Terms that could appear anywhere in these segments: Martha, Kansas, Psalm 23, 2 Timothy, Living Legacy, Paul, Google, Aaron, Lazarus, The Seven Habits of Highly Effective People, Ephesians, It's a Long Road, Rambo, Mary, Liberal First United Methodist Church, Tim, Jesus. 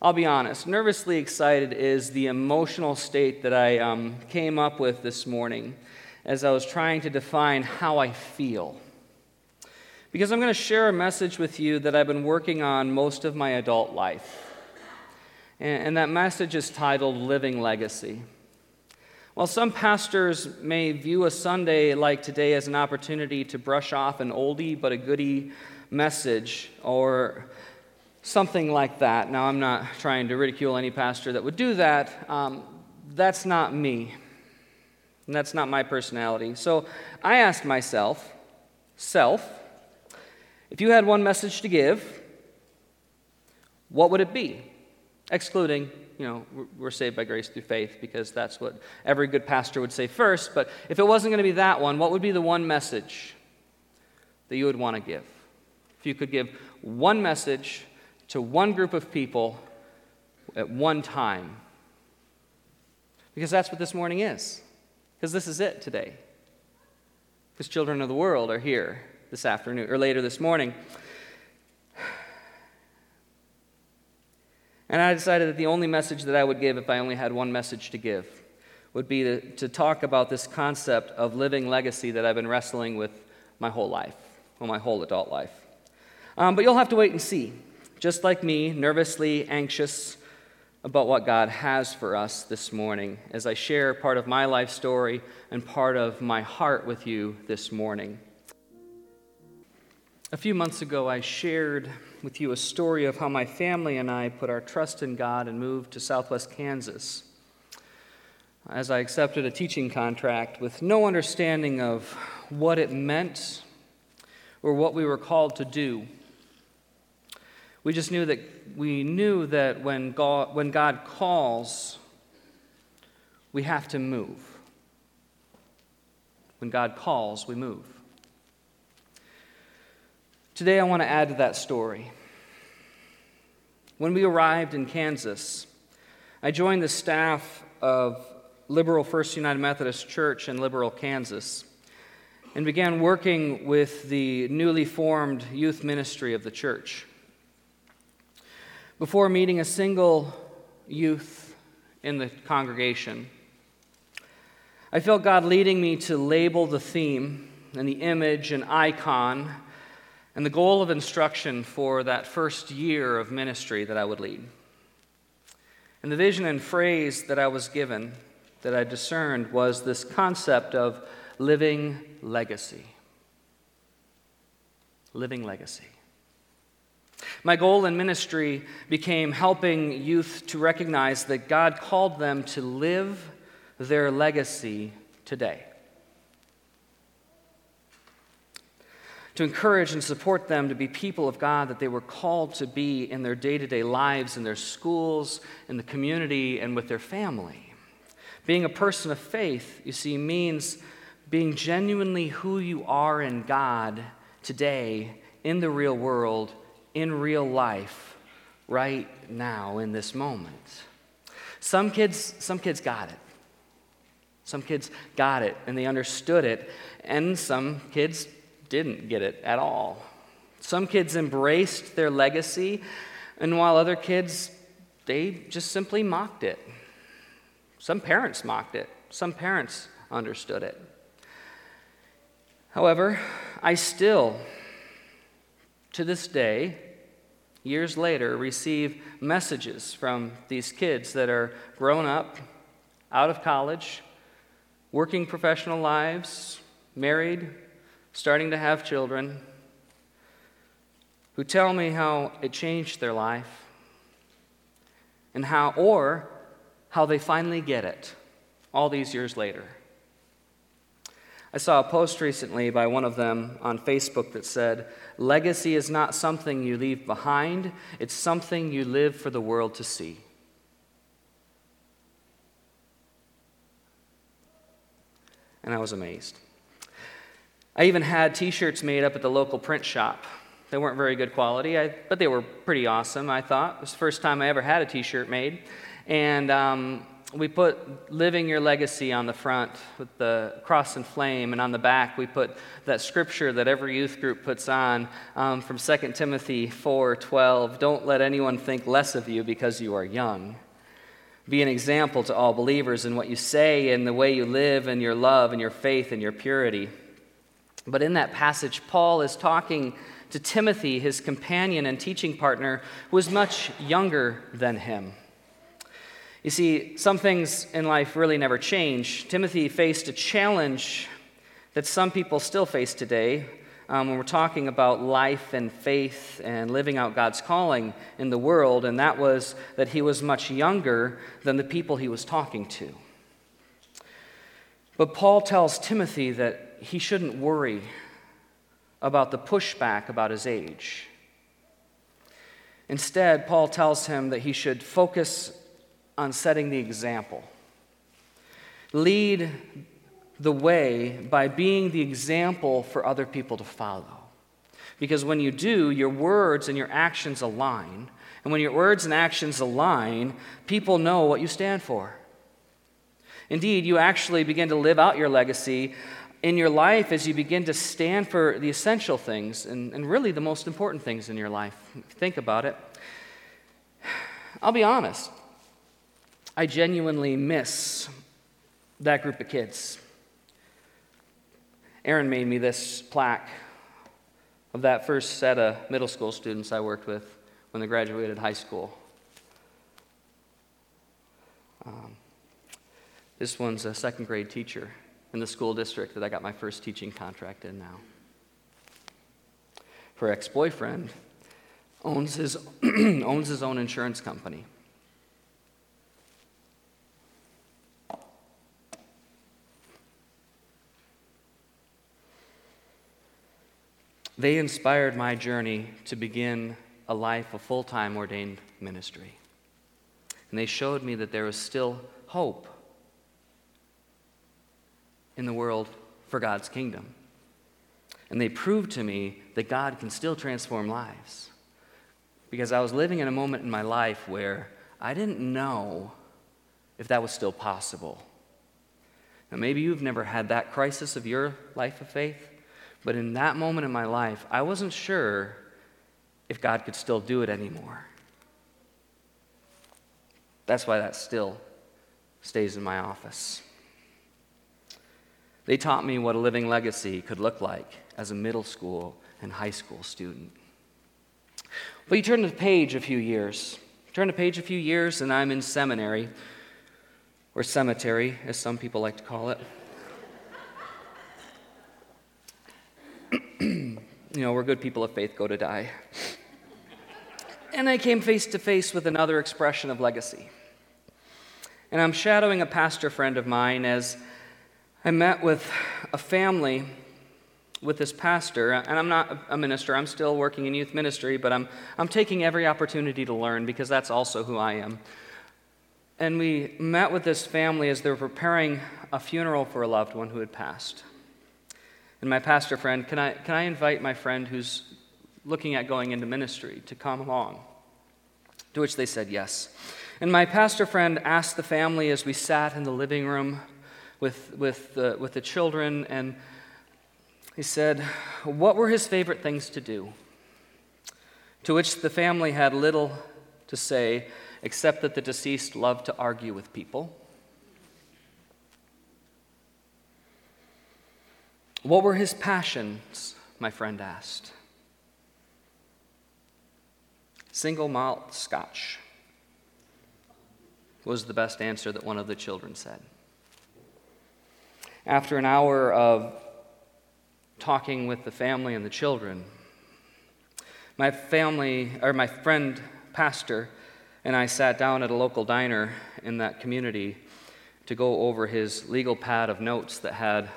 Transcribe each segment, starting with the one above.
I'll be honest, nervously excited is the emotional state that I came up with this morning as I was trying to define how I feel. Because I'm going to share a message with you that I've been working on most of my adult life. And that message is titled Living Legacy. While some pastors may view a Sunday like today as an opportunity to brush off an oldie but a goodie message or something like that. Now, I'm not trying to ridicule any pastor that would do that. That's not me. And that's not my personality. So I asked myself, self, if you had one message to give, what would it be? Excluding, we're saved by grace through faith, because that's what every good pastor would say first. But if it wasn't going to be that one, what would be the one message that you would want to give? If you could give one message to one group of people at one time. Because that's what this morning is. Because this is it today. Because children of the world are here this afternoon, or later this morning. And I decided that the only message that I would give, if I only had one message to give, would be to talk about this concept of living legacy that I've been wrestling with my whole life, or my whole adult life. But you'll have to wait and see. Just like me, nervously anxious about what God has for us this morning as I share part of my life story and part of my heart with you this morning. A few months ago, I shared with you a story of how my family and I put our trust in God and moved to southwest Kansas, as I accepted a teaching contract with no understanding of what it meant or what we were called to do. We just knew that when God calls, we have to move. When God calls, we move. Today I want to add to that story. When we arrived in Kansas, I joined the staff of Liberal First United Methodist Church in Liberal, Kansas, and began working with the newly formed youth ministry of the church. Before meeting a single youth in the congregation, I felt God leading me to label the theme and the image and icon and the goal of instruction for that first year of ministry that I would lead. And the vision and phrase that I was given, that I discerned, was this concept of living legacy. Living legacy. My goal in ministry became helping youth to recognize that God called them to live their legacy today, to encourage and support them to be people of God that they were called to be in their day-to-day lives, in their schools, in the community, and with their family. Being a person of faith, you see, means being genuinely who you are in God today, in the real world, in real life, right now, in this moment. Some kids got it. Some kids got it, and they understood it, and some kids didn't get it at all. Some kids embraced their legacy, and while other kids, they just simply mocked it. Some parents mocked it. Some parents understood it. However, I still, to this day, years later, receive messages from these kids that are grown up, out of college, working professional lives, married, starting to have children, who tell me how it changed their life and how they finally get it all these years later. I saw a post recently by one of them on Facebook that said, "Legacy is not something you leave behind, it's something you live for the world to see." And I was amazed. I even had t-shirts made up at the local print shop. They weren't very good quality, but they were pretty awesome, I thought. It was the first time I ever had a t-shirt made. And we put living your legacy on the front with the cross and flame, and on the back we put that scripture that every youth group puts on from 2 Timothy 4:12. Don't let anyone think less of you because you are young. Be an example to all believers in what you say and the way you live and your love and your faith and your purity. But in that passage, Paul is talking to Timothy, his companion and teaching partner, who was much younger than him. You see, some things in life really never change. Timothy faced a challenge that some people still face today when we're talking about life and faith and living out God's calling in the world, and that was that he was much younger than the people he was talking to. But Paul tells Timothy that he shouldn't worry about the pushback about his age. Instead, Paul tells him that he should focus on setting the example. Lead the way by being the example for other people to follow. Because when you do, your words and your actions align. And when your words and actions align, people know what you stand for. Indeed, you actually begin to live out your legacy in your life as you begin to stand for the essential things and really the most important things in your life. Think about it. I'll be honest. I genuinely miss that group of kids. Aaron made me this plaque of that first set of middle school students I worked with when they graduated high school. This one's a second grade teacher in the school district that I got my first teaching contract in now. Her ex-boyfriend owns his own insurance company. They inspired my journey to begin a life of full-time ordained ministry. And they showed me that there was still hope in the world for God's kingdom. And they proved to me that God can still transform lives. Because I was living in a moment in my life where I didn't know if that was still possible. Now, maybe you've never had that crisis of your life of faith. But in that moment in my life, I wasn't sure if God could still do it anymore. That's why that still stays in my office. They taught me what a living legacy could look like as a middle school and high school student. Well, you turn the page a few years. Turn the page a few years, and I'm in seminary, or cemetery, as some people like to call it. You know, where good people of faith go to die. And I came face to face with another expression of legacy. And I'm shadowing a pastor friend of mine as I met with a family with this pastor. And I'm not a minister. I'm still working in youth ministry, but I'm taking every opportunity to learn because that's also who I am. And we met with this family as they were preparing a funeral for a loved one who had passed. And my pastor friend, can I invite my friend who's looking at going into ministry to come along? To which they said yes. And my pastor friend asked the family as we sat in the living room with the children, and he said, what were his favorite things to do? To which the family had little to say, except that the deceased loved to argue with people. What were his passions, my friend asked. Single malt scotch was the best answer that one of the children said. After an hour of talking with the family and the children, my friend pastor and I sat down at a local diner in that community to go over his legal pad of notes that had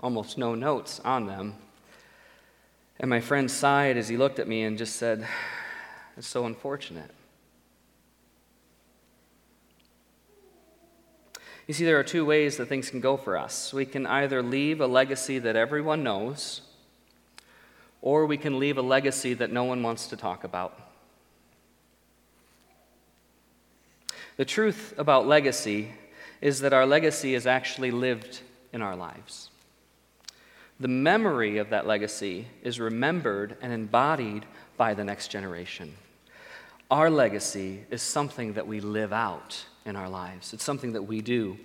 almost no notes on them. And my friend sighed as he looked at me and just said, it's so unfortunate. You see, there are two ways that things can go for us. We can either leave a legacy that everyone knows, or we can leave a legacy that no one wants to talk about. The truth about legacy is that our legacy is actually lived in our lives. The memory of that legacy is remembered and embodied by the next generation. Our legacy is something that we live out in our lives. It's something that we do.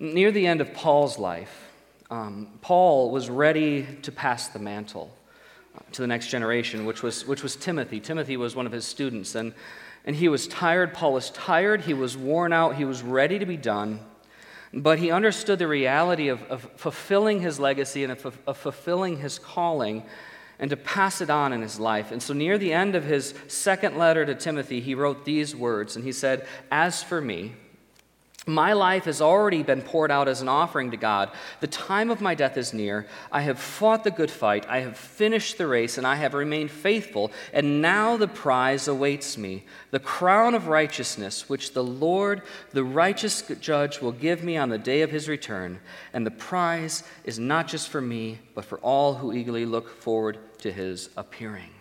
Near the end of Paul's life, Paul was ready to pass the mantle to the next generation, which was Timothy. Timothy was one of his students, and he was tired. Paul was tired. He was worn out. He was ready to be done. But he understood the reality of fulfilling his legacy and of fulfilling his calling and to pass it on in his life. And so near the end of his second letter to Timothy, he wrote these words, and he said, "As for me, my life has already been poured out as an offering to God. The time of my death is near. I have fought the good fight. I have finished the race, and I have remained faithful. And now the prize awaits me, the crown of righteousness, which the Lord, the righteous judge, will give me on the day of his return. And the prize is not just for me, but for all who eagerly look forward to his appearing."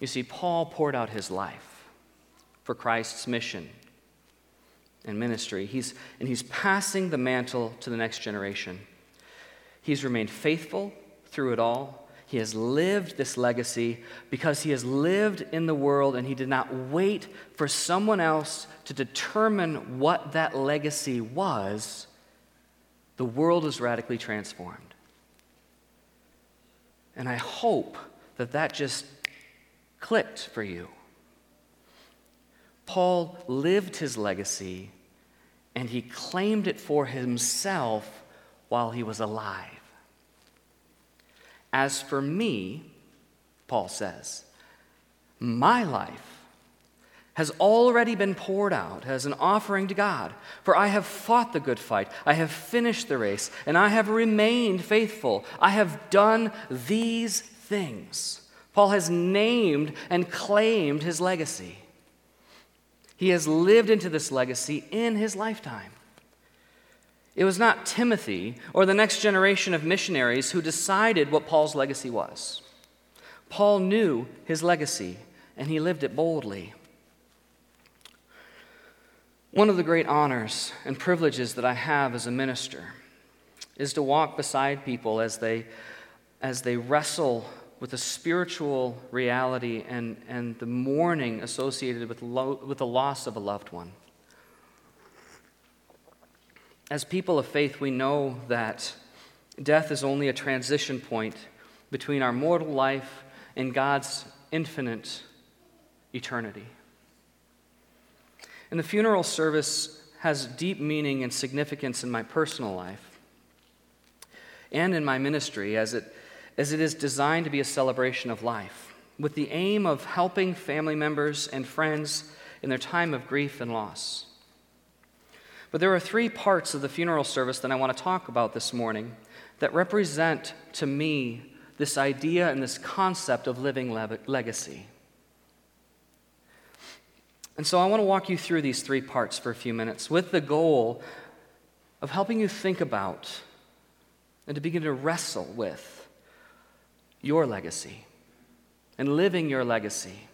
You see, Paul poured out his life for Christ's mission and ministry. He's passing the mantle to the next generation. He's remained faithful through it all. He has lived this legacy because he has lived in the world, and he did not wait for someone else to determine what that legacy was. The world is radically transformed. And I hope that just clicked for you. Paul lived his legacy, and he claimed it for himself while he was alive. "As for me," Paul says, "my life has already been poured out as an offering to God, for I have fought the good fight, I have finished the race, and I have remained faithful. I have done these things." Paul has named and claimed his legacy. He has lived into this legacy in his lifetime. It was not Timothy or the next generation of missionaries who decided what Paul's legacy was. Paul knew his legacy, and he lived it boldly. One of the great honors and privileges that I have as a minister is to walk beside people as they wrestle with the spiritual reality and the mourning associated with the loss of a loved one. As people of faith, we know that death is only a transition point between our mortal life and God's infinite eternity. And the funeral service has deep meaning and significance in my personal life and in my ministry, as it is designed to be a celebration of life, with the aim of helping family members and friends in their time of grief and loss. But there are three parts of the funeral service that I want to talk about this morning that represent to me this idea and this concept of living legacy. And so I want to walk you through these three parts for a few minutes with the goal of helping you think about and to begin to wrestle with your legacy, and living your legacy,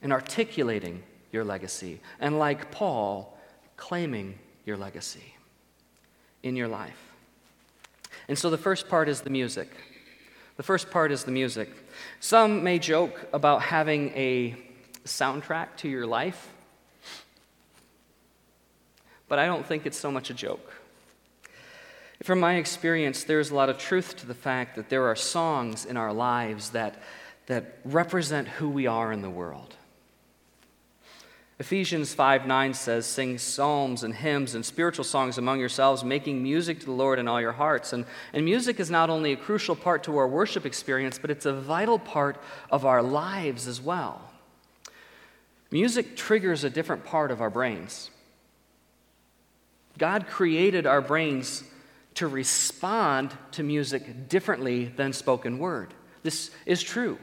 and articulating your legacy, and like Paul, claiming your legacy in your life. And so the first part is the music. Some may joke about having a soundtrack to your life, but I don't think it's so much a joke. From my experience, there's a lot of truth to the fact that there are songs in our lives that represent who we are in the world. Ephesians 5:9 says, "Sing psalms and hymns and spiritual songs among yourselves, making music to the Lord in all your hearts." And music is not only a crucial part to our worship experience, but it's a vital part of our lives as well. Music triggers a different part of our brains. God created our brains to respond to music differently than spoken word. This is true.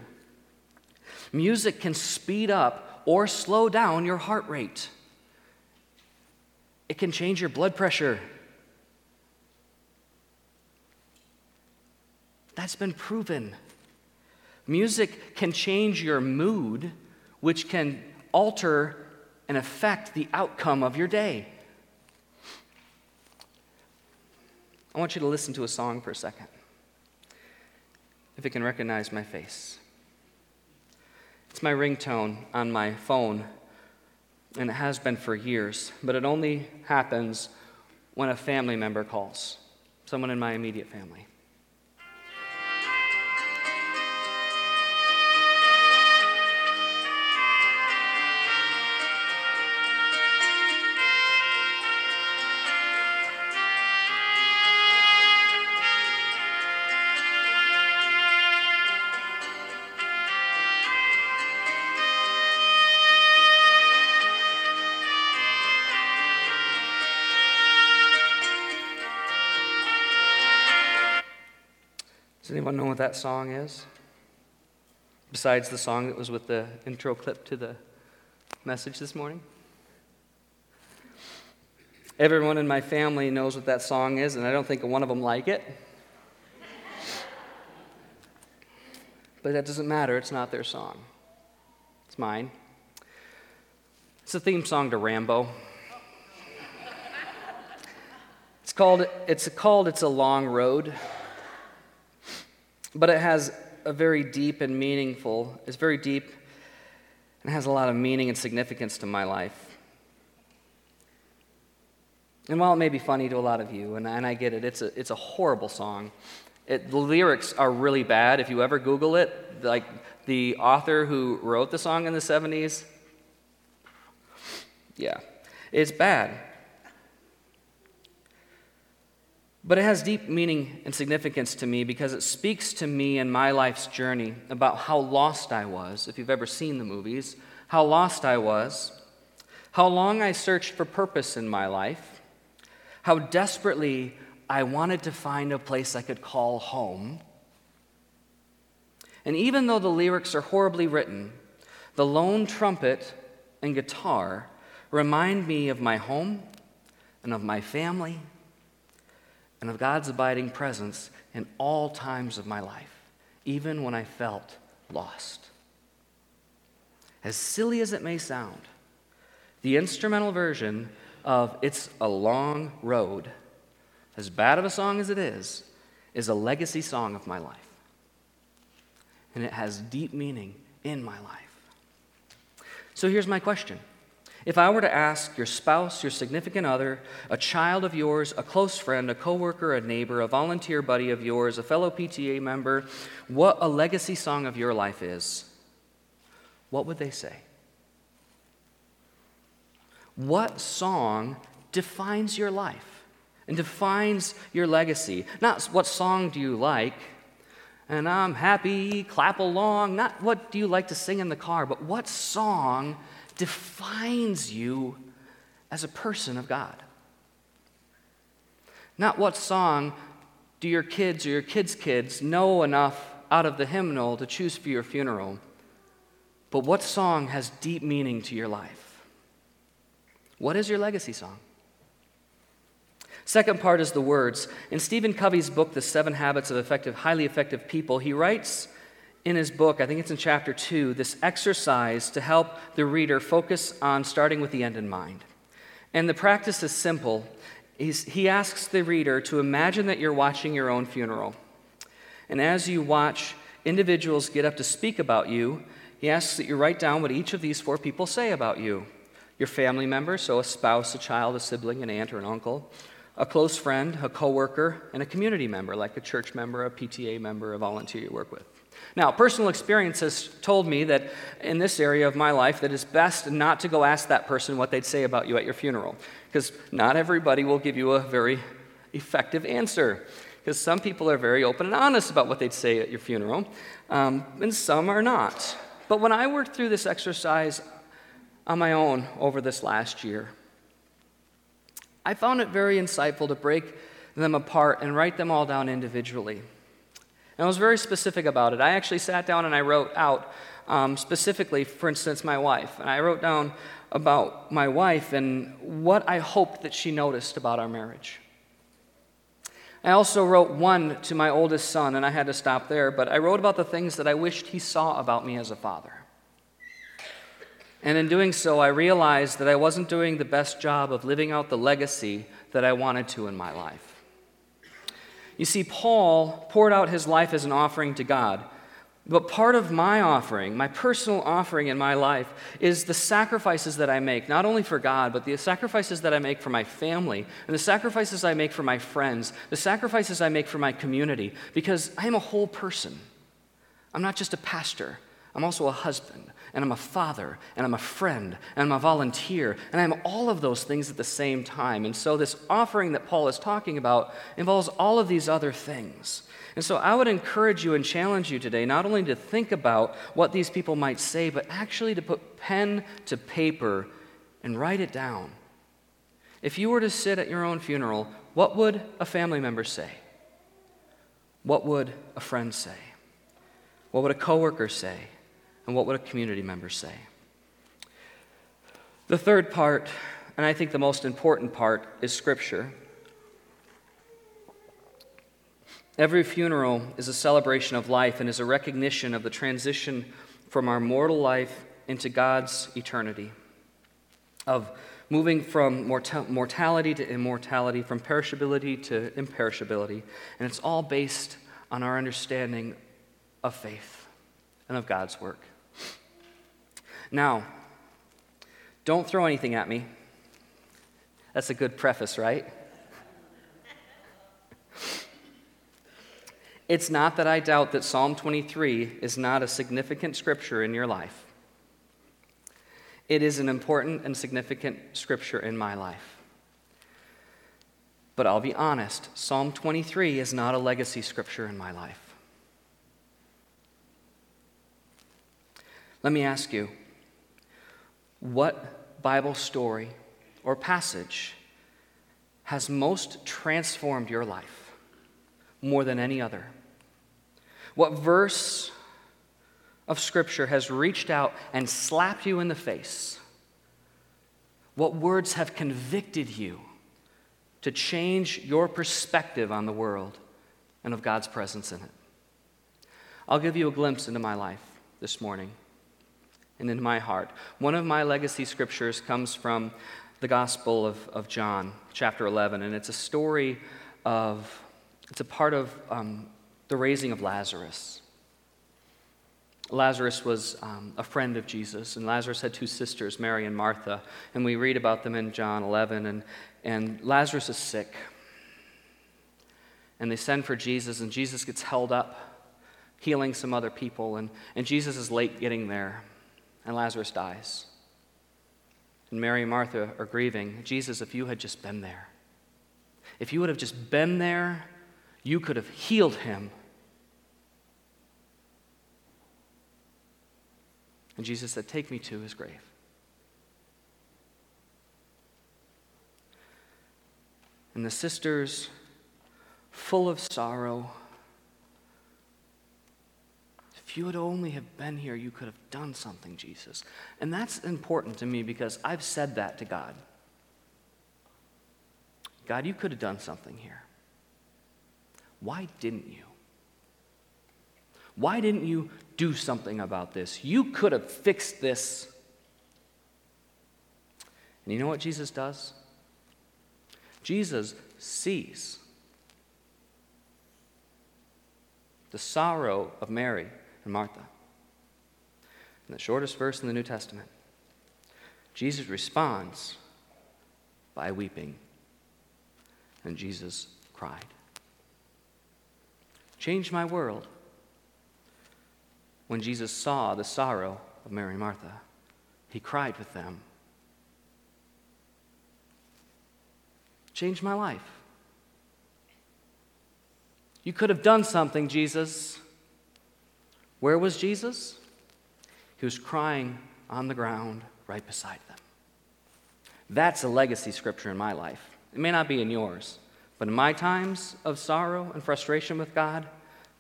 Music can speed up or slow down your heart rate. It can change your blood pressure. That's been proven. Music can change your mood, which can alter and affect the outcome of your day. I want you to listen to a song for a second, if it can recognize my face. It's my ringtone on my phone, and it has been for years, but it only happens when a family member calls, someone in my immediate family. Does anyone know what that song is? Besides the song that was with the intro clip to the message this morning? Everyone in my family knows what that song is, and I don't think one of them like it. But that doesn't matter. It's not their song. It's mine. It's the theme song to Rambo. It's called It's a Long Road. But it has a very deep and meaningful, it's very deep and has a lot of meaning and significance to my life. And while it may be funny to a lot of you, and I get it, it's a horrible song. The lyrics are really bad. If you ever Google it, like the author who wrote the song in the 70s, yeah, it's bad. But it has deep meaning and significance to me because it speaks to me in my life's journey about how lost I was, if you've ever seen the movies, how lost I was, how long I searched for purpose in my life, how desperately I wanted to find a place I could call home. And even though the lyrics are horribly written, the lone trumpet and guitar remind me of my home and of my family, and of God's abiding presence in all times of my life, even when I felt lost. As silly as it may sound, the instrumental version of It's a Long Road, as bad of a song as it is a legacy song of my life. And it has deep meaning in my life. So here's my question. If I were to ask your spouse, your significant other, a child of yours, a close friend, a coworker, a neighbor, a volunteer buddy of yours, a fellow PTA member, what a legacy song of your life is, what would they say? What song defines your life and defines your legacy? Not what song do you like, and I'm happy, clap along, not what do you like to sing in the car, but what song defines you as a person of God. Not what song do your kids or your kids' kids know enough out of the hymnal to choose for your funeral, but what song has deep meaning to your life? What is your legacy song? Second part is the words. In Stephen Covey's book, The Seven Habits of Highly Effective People, he writes in his book, I think it's in chapter 2, this exercise to help the reader focus on starting with the end in mind. And the practice is simple. He asks the reader to imagine that you're watching your own funeral. And as you watch individuals get up to speak about you, he asks that you write down what each of these four people say about you. Your family member, so a spouse, a child, a sibling, an aunt or an uncle, a close friend, a coworker, and a community member, like a church member, a PTA member, a volunteer you work with. Now, personal experience has told me that in this area of my life that it's best not to go ask that person what they'd say about you at your funeral, because not everybody will give you a very effective answer, because some people are very open and honest about what they'd say at your funeral, and some are not. But when I worked through this exercise on my own over this last year, I found it very insightful to break them apart and write them all down individually. And I was very specific about it. I actually sat down and I wrote out specifically, for instance, my wife. And I wrote down about my wife and what I hoped that she noticed about our marriage. I also wrote one to my oldest son, and I had to stop there, but I wrote about the things that I wished he saw about me as a father. And in doing so, I realized that I wasn't doing the best job of living out the legacy that I wanted to in my life. You see, Paul poured out his life as an offering to God. But part of my offering, my personal offering in my life, is the sacrifices that I make, not only for God, but the sacrifices that I make for my family, and the sacrifices I make for my friends, the sacrifices I make for my community, because I am a whole person. I'm not just a pastor. I'm also a husband, and I'm a father, and I'm a friend, and I'm a volunteer, and I'm all of those things at the same time. And so this offering that Paul is talking about involves all of these other things. And so I would encourage you and challenge you today not only to think about what these people might say, but actually to put pen to paper and write it down. If you were to sit at your own funeral, what would a family member say? What would a friend say? What would a coworker say? And what would a community member say? The third part, and I think the most important part, is Scripture. Every funeral is a celebration of life and is a recognition of the transition from our mortal life into God's eternity, of moving from mortality to immortality, from perishability to imperishability, and it's all based on our understanding of faith and of God's work. Now, don't throw anything at me. That's a good preface, right? It's not that I doubt that Psalm 23 is not a significant scripture in your life. It is an important and significant scripture in my life. But I'll be honest, Psalm 23 is not a legacy scripture in my life. Let me ask you, what Bible story or passage has most transformed your life? More than any other? What verse of Scripture has reached out and slapped you in the face? What words have convicted you to change your perspective on the world and of God's presence in it? I'll give you a glimpse into my life this morning and into my heart. One of my legacy scriptures comes from the Gospel of John, chapter 11, and it's a story of... It's a part of the raising of Lazarus. Lazarus was a friend of Jesus, and Lazarus had two sisters, Mary and Martha, and we read about them in John 11, and Lazarus is sick. And they send for Jesus, and Jesus gets held up, healing some other people, and Jesus is late getting there, and Lazarus dies. And Mary and Martha are grieving. Jesus, if you had just been there, if you would have just been there, you could have healed him. And Jesus said, "Take me to his grave." And the sisters, full of sorrow, "If you would only have been here, you could have done something, Jesus." And that's important to me because I've said that to God. "God, you could have done something here. Why didn't you? Why didn't you do something about this? You could have fixed this." And you know what Jesus does? Jesus sees the sorrow of Mary and Martha. In the shortest verse in the New Testament, Jesus responds by weeping, and Jesus cried. Changed my world when Jesus saw the sorrow of Mary and Martha. He cried with them. Changed my life. You could have done something, Jesus. Where was Jesus? He was crying on the ground right beside them. That's a legacy scripture in my life. It may not be in yours, but in my times of sorrow and frustration with God,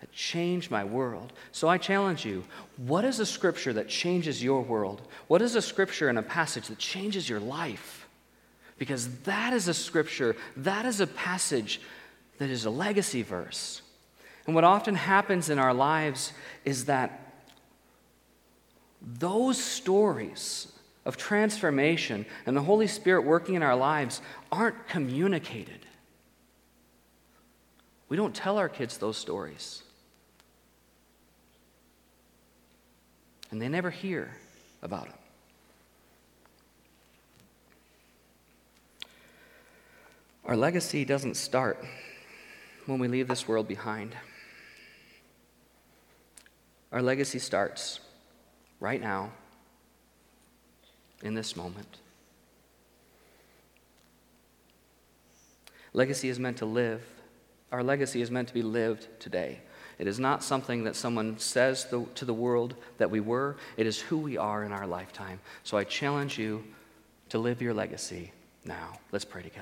it changed my world. So I challenge you, what is a scripture that changes your world? What is a scripture and a passage that changes your life? Because that is a scripture, that is a passage that is a legacy verse. And what often happens in our lives is that those stories of transformation and the Holy Spirit working in our lives aren't communicated. We don't tell our kids those stories. And they never hear about them. Our legacy doesn't start when we leave this world behind. Our legacy starts right now, in this moment. Legacy is meant to live. Our legacy is meant to be lived today. It is not something that someone says to the world that we were. It is who we are in our lifetime. So I challenge you to live your legacy now. Let's pray together.